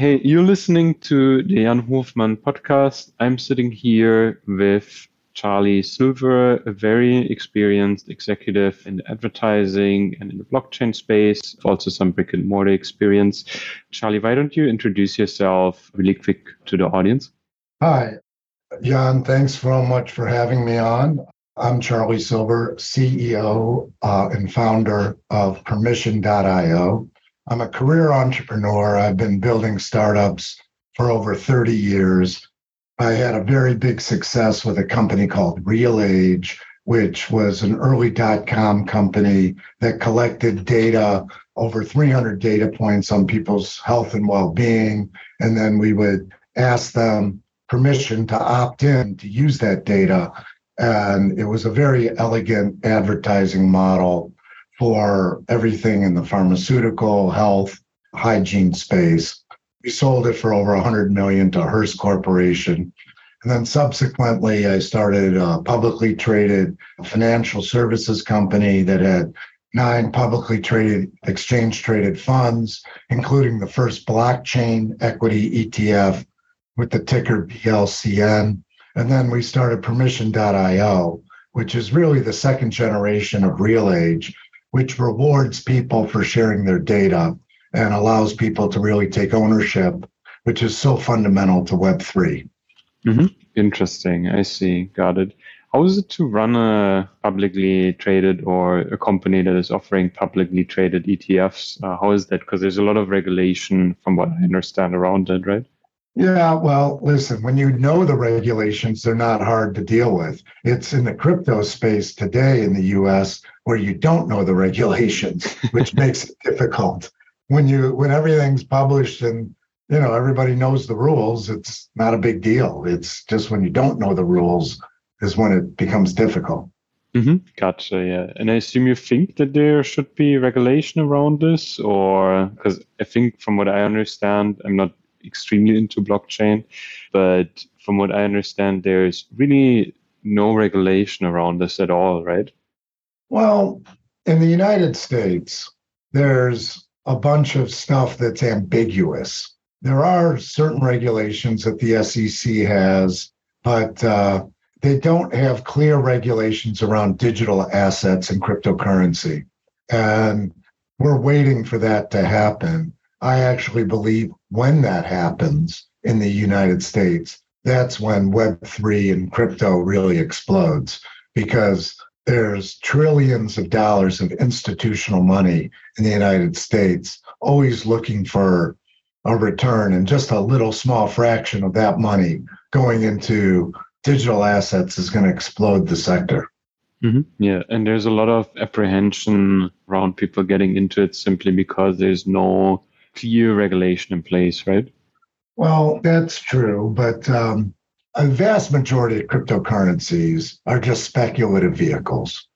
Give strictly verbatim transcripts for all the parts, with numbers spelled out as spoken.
Hey, you're listening to the Jan Hofmann podcast. I'm sitting here with Charlie Silver, a very experienced executive in advertising and in the blockchain space, also some brick and mortar experience. Charlie, why don't you introduce yourself really quick to the audience? Hi, Jan. Thanks so much for having me on. I'm Charlie Silver, C E O uh, and founder of Permission dot i o. I'm a career entrepreneur. I've been building startups for over thirty years. I had a very big success with a company called RealAge, which was an early dot-com company that collected data, over three hundred data points on people's health and well-being. And then we would ask them permission to opt in to use that data. And it was a very elegant advertising model for everything in the pharmaceutical, health, hygiene space. We sold it for over one hundred million dollars to Hearst Corporation. And then subsequently, I started a publicly traded financial services company that had nine publicly traded, exchange-traded funds, including the first blockchain equity E T F with the ticker B L C N. And then we started Permission dot i o, which is really the second generation of RealAge, which rewards people for sharing their data and allows people to really take ownership, which is so fundamental to Web three. Mm-hmm. Interesting. I see. Got it. How is it to run a publicly traded or a company that is offering publicly traded E T Fs? Uh, how is that? Because there's a lot of regulation from what I understand around it, right? Yeah, well, listen, when you know the regulations, they're not hard to deal with. It's in the crypto space today in the U S where you don't know the regulations, which makes it difficult. When you when everything's published and you know everybody knows the rules, it's not a big deal. It's just when you don't know the rules is when it becomes difficult. Mm-hmm. Gotcha. Yeah, and I assume you think that there should be regulation around this, or because I think from what I understand, I'm not extremely into blockchain, but from what I understand, there's really no regulation around this at all, right? Well, in the United States, there's a bunch of stuff that's ambiguous. There are certain regulations that the S E C has, but uh, they don't have clear regulations around digital assets and cryptocurrency. And we're waiting for that to happen. I actually believe when that happens in the United States, that's when Web three and crypto really explodes, because there's trillions of dollars of institutional money in the United States, always looking for a return, and just a little small fraction of that money going into digital assets is going to explode the sector. Mm-hmm. Yeah, and there's a lot of apprehension around people getting into it simply because there's no clear regulation in place, right? Well, that's true, but um, a vast majority of cryptocurrencies are just speculative vehicles,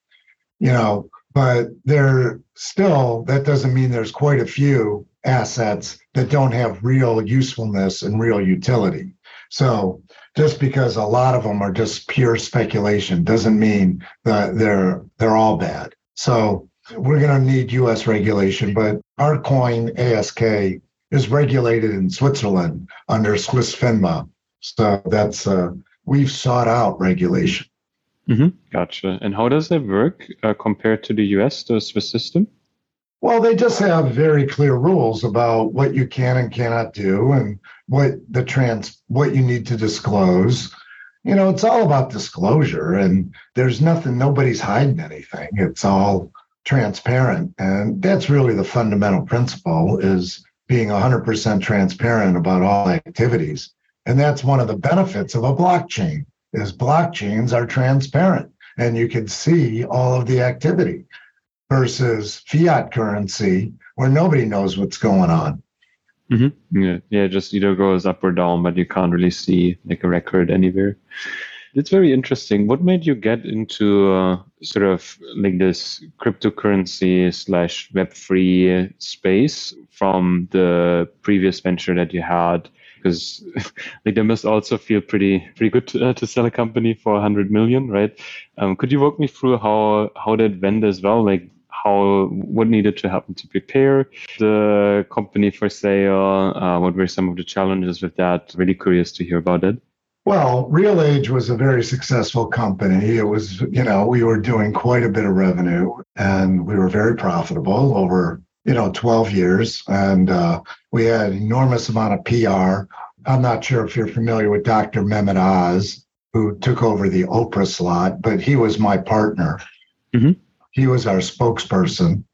you know, but they're still, that doesn't mean there's quite a few assets that don't have real usefulness and real utility. So just because a lot of them are just pure speculation doesn't mean that they're, they're all bad. So we're going to need U S regulation, but our coin, A S K, is regulated in Switzerland under Swiss FINMA. So that's, uh, we've sought out regulation. Mm-hmm. Gotcha. And how does that work uh, compared to the U S, the Swiss system? Well, they just have very clear rules about what you can and cannot do and what the trans, what you need to disclose. You know, it's all about disclosure, and there's nothing, nobody's hiding anything. It's all transparent. And that's really the fundamental principle, is being one hundred percent transparent about all activities. And that's one of the benefits of a blockchain, is blockchains are transparent and you can see all of the activity versus fiat currency where nobody knows what's going on. Mm-hmm. Yeah, yeah, just either goes up or down, but you can't really see like a record anywhere. It's very interesting. What made you get into uh, sort of like this cryptocurrency slash Web three space from the previous venture that you had? Because like, they must also feel pretty pretty good to, uh, to sell a company for one hundred million, right? Um, could you walk me through how, how that went as well? Like, how what needed to happen to prepare the company for sale? Uh, what were some of the challenges with that? Really curious to hear about it. Well, RealAge was a very successful company. It was, you know, we were doing quite a bit of revenue and we were very profitable over, you know, twelve years. And uh, we had an enormous amount of P R. I'm not sure if you're familiar with Doctor Mehmet Oz, who took over the Oprah slot, but he was my partner. Mm-hmm. He was our spokesperson.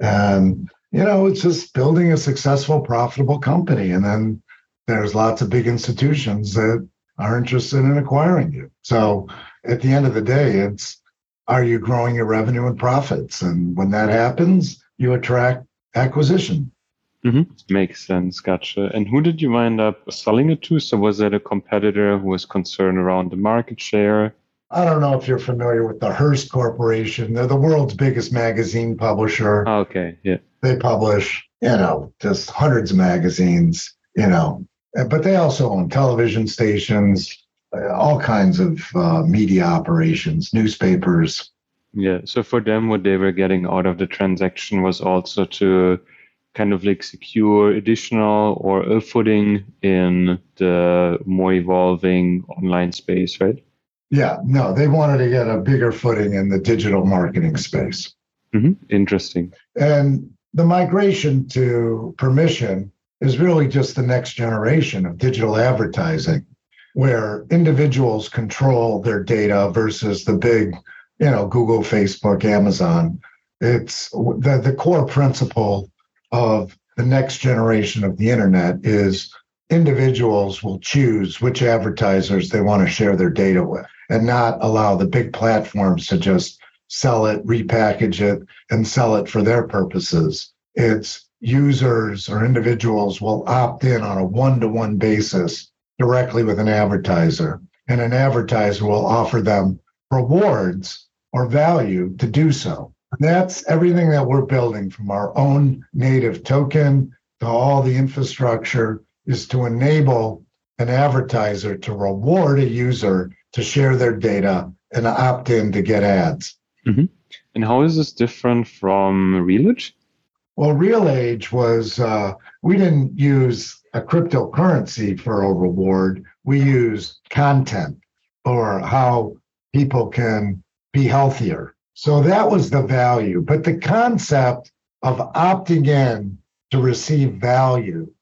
And, you know, it's just building a successful, profitable company. And then there's lots of big institutions that are interested in acquiring you. So at the end of the day, it's, are you growing your revenue and profits? And when that happens, you attract acquisition. Mm-hmm. Makes sense. Gotcha. And who did you wind up selling it to? So was it a competitor who was concerned around the market share? I don't know if you're familiar with the Hearst Corporation. They're the world's biggest magazine publisher. Okay. Yeah. They publish, you know, just hundreds of magazines, you know, but they also own television stations, all kinds of uh, media operations, newspapers. Yeah. So for them, what they were getting out of the transaction was also to kind of like secure additional or a footing in the more evolving online space, right? Yeah, no, they wanted to get a bigger footing in the digital marketing space. Mm-hmm. Interesting. And the migration to permission is really just the next generation of digital advertising, where individuals control their data versus the big, you know, Google, Facebook, Amazon. It's the, the core principle of the next generation of the internet is individuals will choose which advertisers they want to share their data with and not allow the big platforms to just sell it, repackage it, and sell it for their purposes. It's users or individuals will opt in on a one-to-one basis directly with an advertiser, and an advertiser will offer them rewards or value to do so. That's everything that we're building, from our own native token to all the infrastructure, is to enable an advertiser to reward a user to share their data and opt in to get ads. Mm-hmm. And how is this different from RealAge? Well, RealAge was, uh, we didn't use a cryptocurrency for a reward. We used content or how people can be healthier. So that was the value. But the concept of opting in to receive value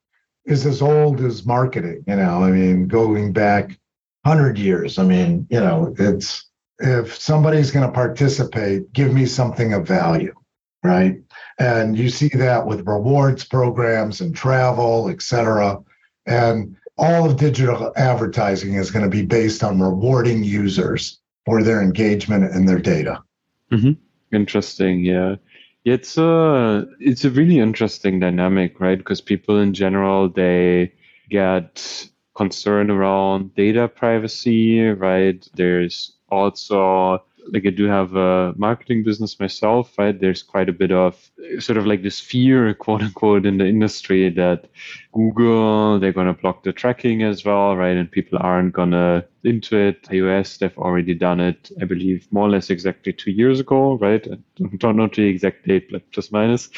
is as old as marketing, you know, I mean, going back one hundred years. I mean, you know, it's, if somebody's going to participate, give me something of value, right? And you see that with rewards programs and travel, et cetera. And all of digital advertising is going to be based on rewarding users for their engagement and their data. Mm-hmm. Interesting. Yeah. It's a, it's a really interesting dynamic, right? Because people in general, they get concerned around data privacy, right? There's also, like, I do have a marketing business myself, right? There's quite a bit of sort of like this fear, quote unquote, in the industry that Google, they're going to block the tracking as well, right? And people aren't going to into it. iOS, they've already done it, I believe, more or less exactly two years ago, right? I don't know the exact date, but plus minus.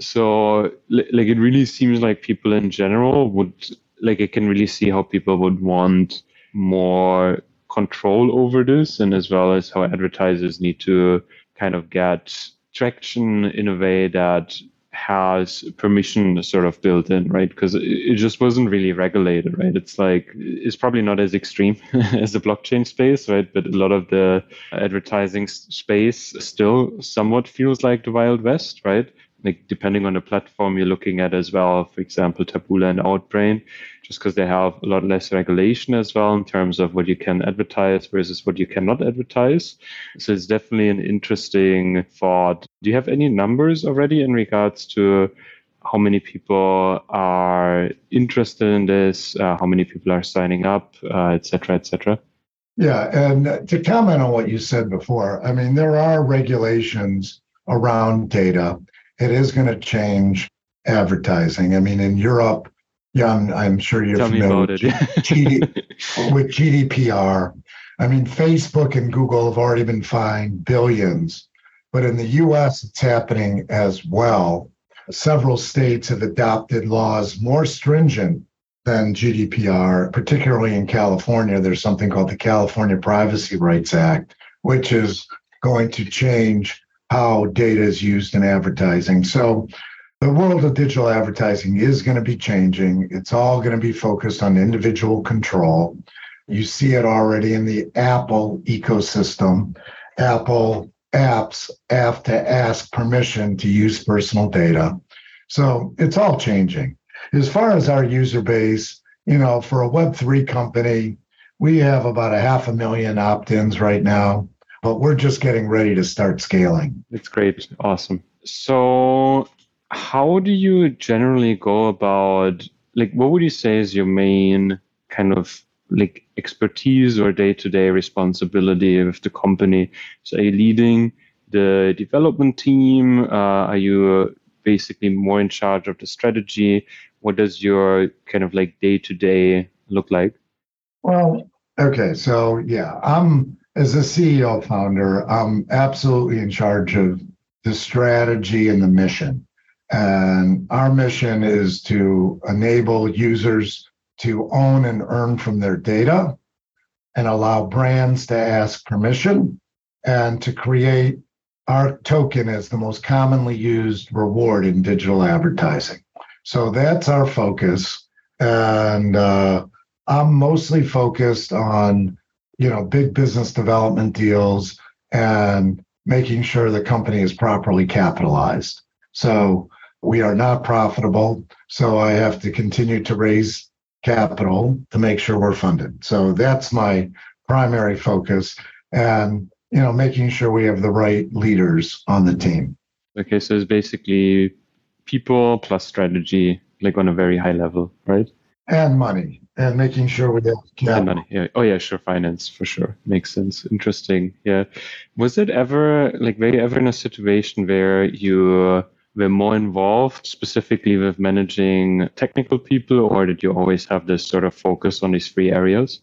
So like it really seems like people in general would, like I can really see how people would want more control over this, and as well as how advertisers need to kind of get traction in a way that has permission sort of built in, right? Because it just wasn't really regulated, right? It's like, it's probably not as extreme as the blockchain space, right? But a lot of the advertising space still somewhat feels like the Wild West, right? Like depending on the platform you're looking at as well, for example, Taboola and Outbrain, just because they have a lot less regulation as well in terms of what you can advertise versus what you cannot advertise. So it's definitely an interesting thought. Do you have any numbers already in regards to how many people are interested in this, uh, how many people are signing up, uh, et cetera, et cetera? Yeah, and to comment on what you said before, I mean, there are regulations around data. It is going to change advertising. I mean, in Europe, yeah, I'm, I'm sure you're Tell familiar with, G D, with G D P R. I mean, Facebook and Google have already been fined billions But in the U S, it's happening as well. Several states have adopted laws more stringent than G D P R, particularly in California. There's something called the California Privacy Rights Act, which is going to change how data is used in advertising. So the world of digital advertising is going to be changing. It's all going to be focused on individual control. You see it already in the Apple ecosystem. Apple apps have to ask permission to use personal data. So it's all changing. As far as our user base, you know, for a Web three company, we have about a half a million opt-ins right now, but we're just getting ready to start scaling. That's great. Awesome. So how do you generally go about, like, what would you say is your main kind of like expertise or day-to-day responsibility of the company? So are you leading the development team? Uh, are you basically more in charge of the strategy? What does your kind of like day-to-day look like? Well, okay. So yeah, I'm, as a C E O founder, I'm absolutely in charge of the strategy and the mission. And our mission is to enable users to own and earn from their data and allow brands to ask permission and to create our token as the most commonly used reward in digital advertising. So that's our focus. And uh, I'm mostly focused on, you know, big business development deals and making sure the company is properly capitalized. So we are not profitable. So I have to continue to raise capital to make sure we're funded. So that's my primary focus, and, you know, making sure we have the right leaders on the team. Okay, so it's basically people plus strategy, like on a very high level, right? And money, and making sure we have capital. And money, yeah. Oh yeah, sure, finance for sure. Makes sense. Interesting. Yeah. Was it ever, like, were you ever in a situation where you were more involved specifically with managing technical people, or did you always have this sort of focus on these three areas?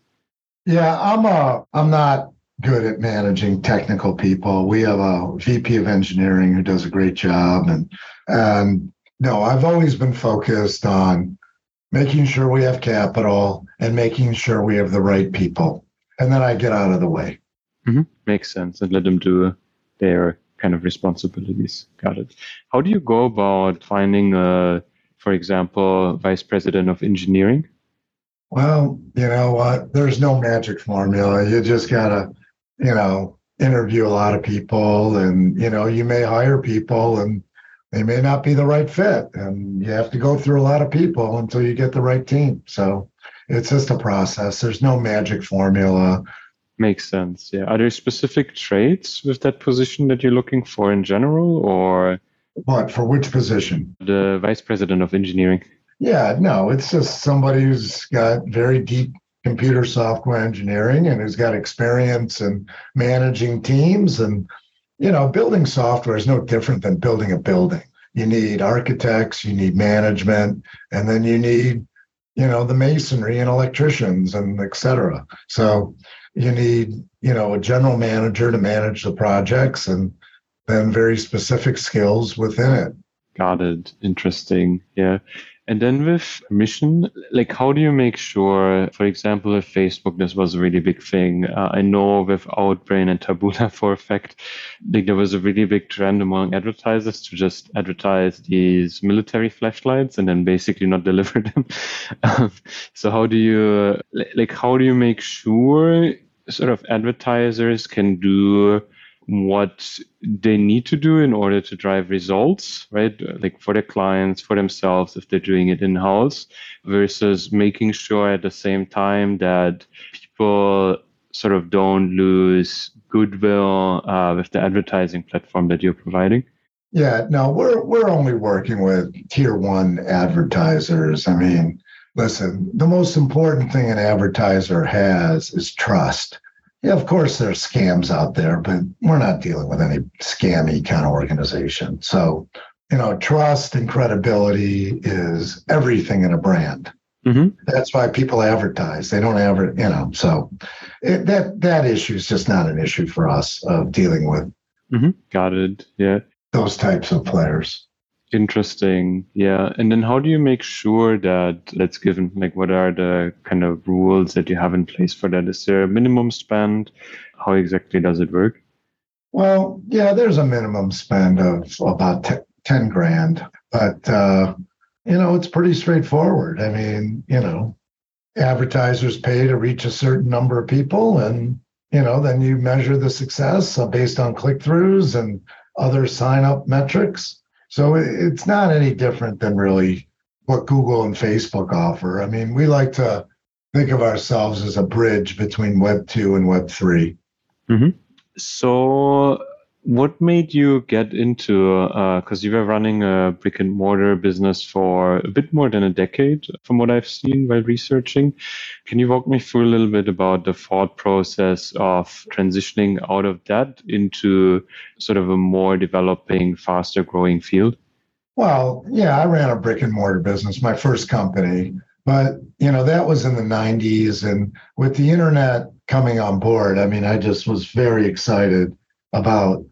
Yeah, I'm a, I'm not good at managing technical people. We have a V P of engineering who does a great job. And, and no, I've always been focused on making sure we have capital and making sure we have the right people. And then I get out of the way. Mm-hmm. Makes sense. And let them do their kind of responsibilities. Got it. How do you go about finding, uh, for example, vice president of engineering? Well, you know what? Uh, there's no magic formula. You just got to, you know, interview a lot of people, and, you know, you may hire people and they may not be the right fit, and you have to go through a lot of people until you get the right team. So it's just a process. There's no magic formula. Makes sense. Yeah. Are there specific traits with that position that you're looking for in general, or? What, for which position? The vice president of engineering. Yeah, no, it's just somebody who's got very deep computer software engineering and who's got experience in managing teams. And, you know, building software is no different than building a building. You need architects, you need management, and then you need, you know, the masonry and electricians and et cetera. So you need, you know, a general manager to manage the projects, and then very specific skills within it. Got it. Interesting. Yeah. And then with permission, like, how do you make sure, for example, with Facebook, this was a really big thing. Uh, I know with Outbrain and Taboola, for a fact, like, there was a really big trend among advertisers to just advertise these military flashlights and then basically not deliver them. um, so how do you, like, how do you make sure sort of advertisers can do what they need to do in order to drive results, right? Like for their clients, for themselves, if they're doing it in-house, versus making sure at the same time that people sort of don't lose goodwill uh, with the advertising platform that you're providing? Yeah, no, we're we're only working with tier one advertisers. I mean, listen, the most important thing an advertiser has is trust. Yeah, of course, there's scams out there, but we're not dealing with any scammy kind of organization. So, you know, trust and credibility is everything in a brand. Mm-hmm. That's why people advertise. They don't advertise, you know, so it, that that issue is just not an issue for us of dealing with Mm-hmm. Guarded, yeah. Those types of players. Interesting, yeah. And then how do you make sure that that's given? Like, what are the kind of rules that you have in place for that? Is there a minimum spend? How exactly does it work? Well, yeah, there's a minimum spend of about ten grand, but, uh, you know, it's pretty straightforward. I mean, you know, advertisers pay to reach a certain number of people, and, you know, then you measure the success based on click-throughs and other sign-up metrics. So it's not any different than really what Google and Facebook offer. I mean, we like to think of ourselves as a bridge between Web two and Web three. Mm-hmm. So what made you get into, because uh, you were running a brick and mortar business for a bit more than a decade, from what I've seen while researching. Can you walk me through a little bit about the thought process of transitioning out of that into sort of a more developing, faster growing field? Well, yeah, I ran a brick and mortar business, my first company. But, you know, that was in the nineties. And with the internet coming on board, I mean, I just was very excited about,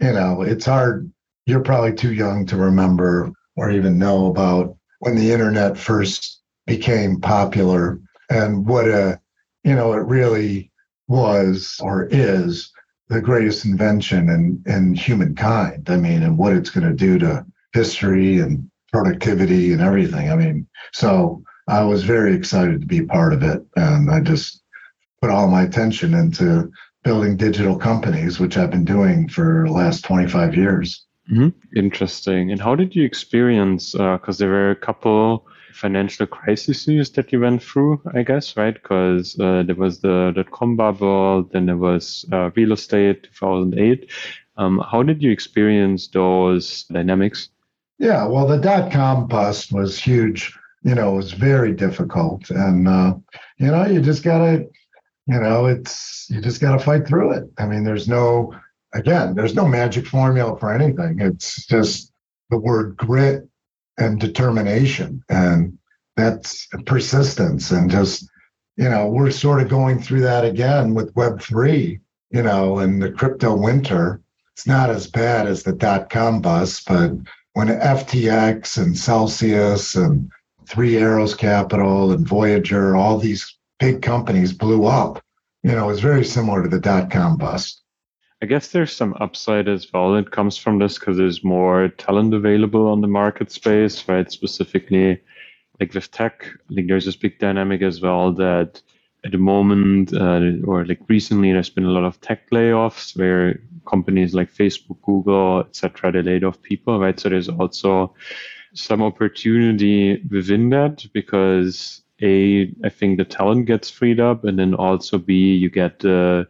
you know, it's hard. You're probably too young to remember or even know about when the internet first became popular and what a, you know, it really was or is the greatest invention in, in humankind. I mean, and what it's going to do to history and productivity and everything. I mean, so I was very excited to be part of it. And I just put all my attention into building digital companies, which I've been doing for the last twenty-five years. Mm-hmm. Interesting. And how did you experience, because uh, there were a couple financial crises that you went through, I guess, right? Because uh, there was the dot-com bubble, then there was uh, real estate, two thousand eight. Um, how did you experience those dynamics? Yeah, well, the dot-com bust was huge. You know, it was very difficult. And, uh, you know, you just got to, you know, it's, you just got to fight through it. I mean, there's no, again, there's no magic formula for anything. It's just the word grit and determination. And that's persistence. And just, you know, we're sort of going through that again with Web three, you know, and the crypto winter. It's not as bad as the dot-com bust, but when F T X and Celsius and Three Arrows Capital and Voyager, all these big companies blew up. You know, it's very similar to the dot-com bust. I guess there's some upside as well that comes from this because there's more talent available on the market space, right? Specifically, like with tech, I think there's this big dynamic as well that at the moment uh, or like recently, there's been a lot of tech layoffs where companies like Facebook, Google, et cetera, they laid off people, right? So there's also some opportunity within that because A, I think the talent gets freed up, and then also B, you get uh,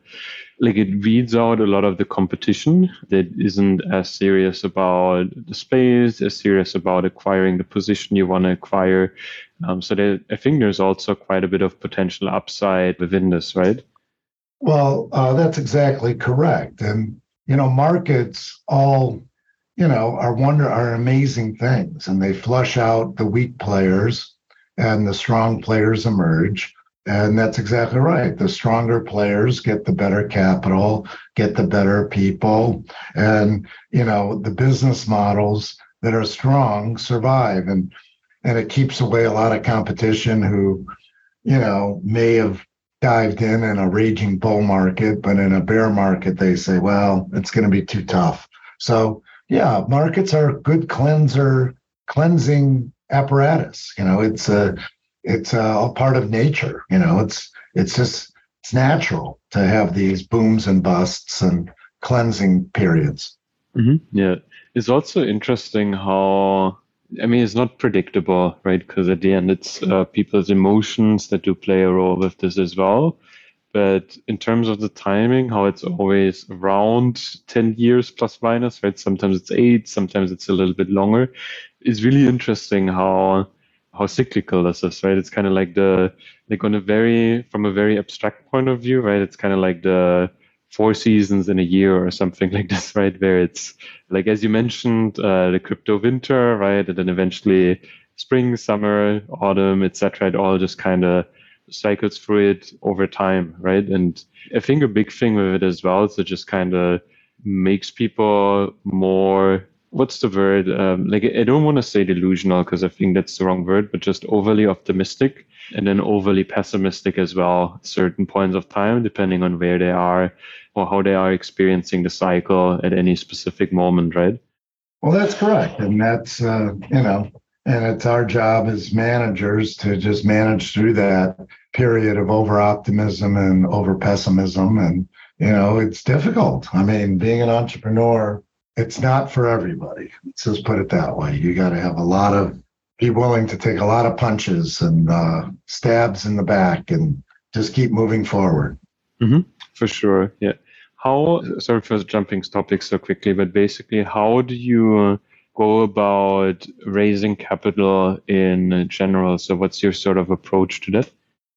like it weeds out a lot of the competition that isn't as serious about the space, as serious about acquiring the position you want to acquire. Um, so there, I think there's also quite a bit of potential upside within this, right? Well, uh, that's exactly correct. And, you know, markets all, you know, are wonder are amazing things, and they flush out the weak players and the strong players emerge. And that's exactly right. The stronger players get the better capital, get the better people. And, you know, the business models that are strong survive, and, and it keeps away a lot of competition who, you know, may have dived in in a raging bull market, but in a bear market, they say, well, it's going to be too tough. So yeah, markets are a good cleanser, cleansing apparatus. You know, it's a, it's a part of nature. You know, it's, it's just, it's natural to have these booms and busts and cleansing periods. Mm-hmm. Yeah. It's also interesting how, I mean, it's not predictable, right? Because at the end, it's uh, people's emotions that do play a role with this as well. But in terms of the timing, how it's always around ten years plus minus, right? Sometimes it's eight, sometimes it's a little bit longer. It's really interesting how how cyclical this is, right? It's kind of like the like on a very from a very abstract point of view, right? It's kind of like the four seasons in a year or something like this, right? Where it's like, as you mentioned, uh, the crypto winter, right? And then eventually spring, summer, autumn, et cetera. It all just kind of cycles through it over time, right? And I think a big thing with it as well is to just kind of makes people more, what's the word? Um, like, I don't want to say delusional because I think that's the wrong word, but just overly optimistic and then overly pessimistic as well, certain points of time, depending on where they are or how they are experiencing the cycle at any specific moment, right? Well, that's correct. And that's, uh, you know, and it's our job as managers to just manage through that period of over-optimism and over-pessimism. And, you know, it's difficult. I mean, being an entrepreneur, it's not for everybody. Let's just put it that way. You got to have a lot of, be willing to take a lot of punches and uh, stabs in the back and just keep moving forward. Mm-hmm. For sure. Yeah. How, sorry for jumping topics so quickly, but basically, how do you go about raising capital in general? So what's your sort of approach to that?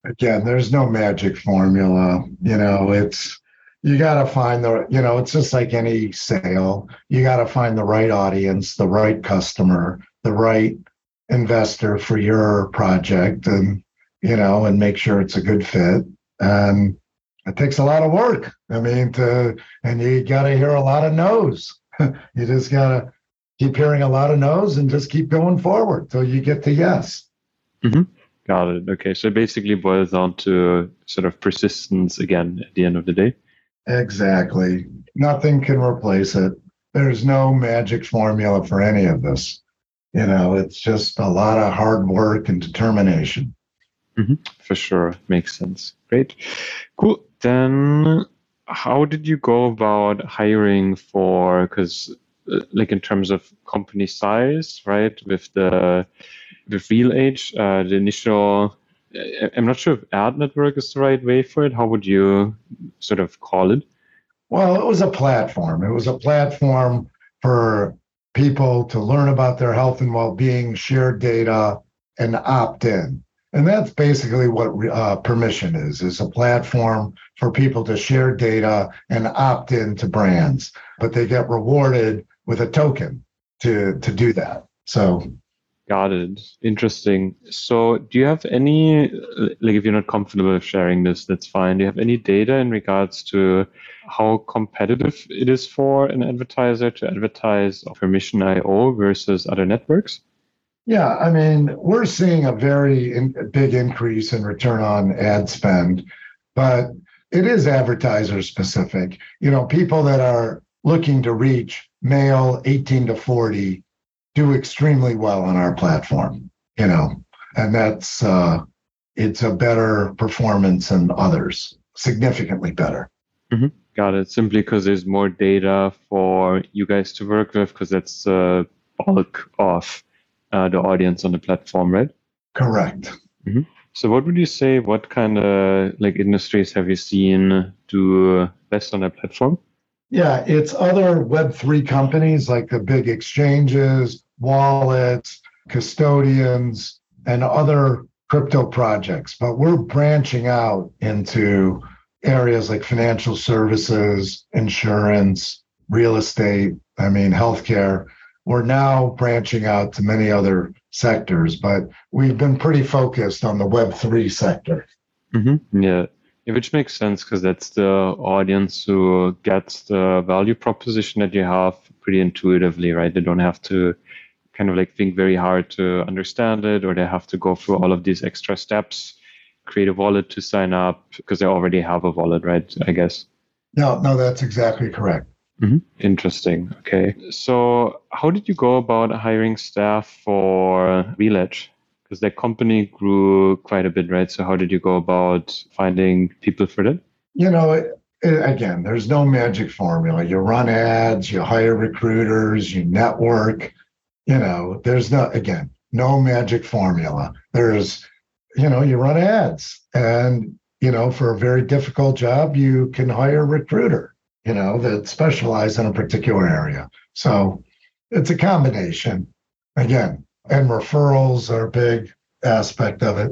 Again, there's no magic formula. You know, it's, you got to find the, you know, it's just like any sale. You got to find the right audience, the right customer, the right investor for your project and, you know, and make sure it's a good fit. And it takes a lot of work. I mean, to, and you got to hear a lot of no's. You just got to keep hearing a lot of no's and just keep going forward till you get to yes. Mm-hmm. Got it. Okay. So it basically boils down to sort of persistence again at the end of the day. Exactly. Nothing can replace it. There's no magic formula for any of this. You know, it's just a lot of hard work and determination. Mm-hmm. For sure. Makes sense. Great. Cool. Then how did you go about hiring for, because like in terms of company size, right, with the with RealAge, uh, the initial, I'm not sure if ad network is the right way for it. How would you sort of call it? Well, it was a platform. It was a platform for people to learn about their health and well-being, share data, and opt in. And that's basically what uh, Permission is, is a platform for people to share data and opt in to brands, but they get rewarded with a token to, to do that. So. Got it. Interesting. So do you have any, like if you're not comfortable with sharing this, that's fine. Do you have any data in regards to how competitive it is for an advertiser to advertise on Permission dot I O versus other networks? Yeah, I mean, we're seeing a very in, a big increase in return on ad spend, but it is advertiser specific. You know, people that are looking to reach male eighteen to forty do extremely well on our platform, you know, and that's, uh, it's a better performance than others, significantly better. Mm-hmm. Got it. Simply because there's more data for you guys to work with, because that's the uh, bulk of uh, the audience on the platform, right? Correct. Mm-hmm. So what would you say, what kind of like industries have you seen do best on the platform? Yeah, it's other Web three companies like the big exchanges, wallets, custodians, and other crypto projects. But we're branching out into areas like financial services, insurance, real estate, I mean, healthcare. We're now branching out to many other sectors, but we've been pretty focused on the Web three sector. Mm-hmm. Yeah. Which makes sense because that's the audience who gets the value proposition that you have pretty intuitively, right? They don't have to kind of like think very hard to understand it, or they have to go through all of these extra steps, create a wallet to sign up because they already have a wallet, right? I guess. No, no, that's exactly correct. Mm-hmm. Interesting. Okay. So how did you go about hiring staff for RealAge? Because that company grew quite a bit, right? So how did you go about finding people for that? You know, it, it, again, there's no magic formula. You run ads, you hire recruiters, you network. You know, there's no, again, no magic formula. There's, you know, you run ads. And, you know, for a very difficult job, you can hire a recruiter, you know, that specialize in a particular area. So it's a combination. Again, and referrals are a big aspect of it.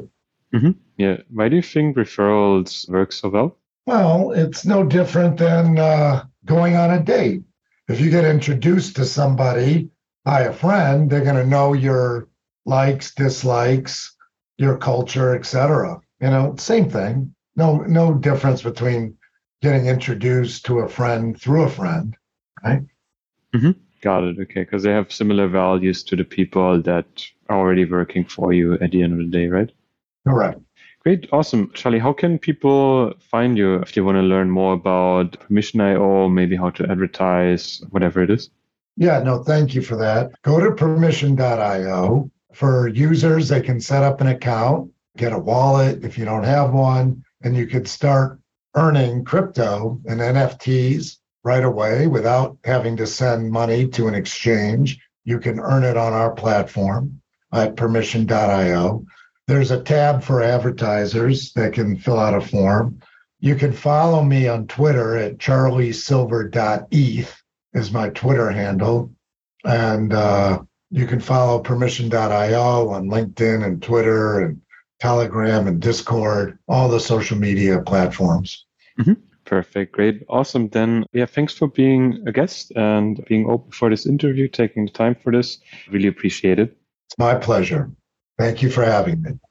Mm-hmm. Yeah. Why do you think referrals work so well? Well, it's no different than uh, going on a date. If you get introduced to somebody by a friend, they're going to know your likes, dislikes, your culture, et cetera. You know, same thing. No, no difference between getting introduced to a friend through a friend right? Mm-hmm. Got it. Okay, because they have similar values to the people that are already working for you at the end of the day, right? Correct. Great. Awesome. Charlie, how can people find you if they want to learn more about Permission dot i o, maybe how to advertise, whatever it is? Yeah, no, thank you for that. Go to Permission dot i o. For users, they can set up an account, get a wallet if you don't have one, and you could start earning crypto and N F Ts right away without having to send money to an exchange. You can earn it on our platform at Permission dot i o. There's a tab for advertisers that can fill out a form. You can follow me on Twitter at charlie silver dot e t h is my Twitter handle. And uh, you can follow Permission dot i o on LinkedIn and Twitter and Telegram and Discord, all the social media platforms. Mm-hmm. Perfect. Great. Awesome. Then, yeah, thanks for being a guest and being open for this interview, taking the time for this. Really appreciate it. It's my pleasure. Thank you for having me.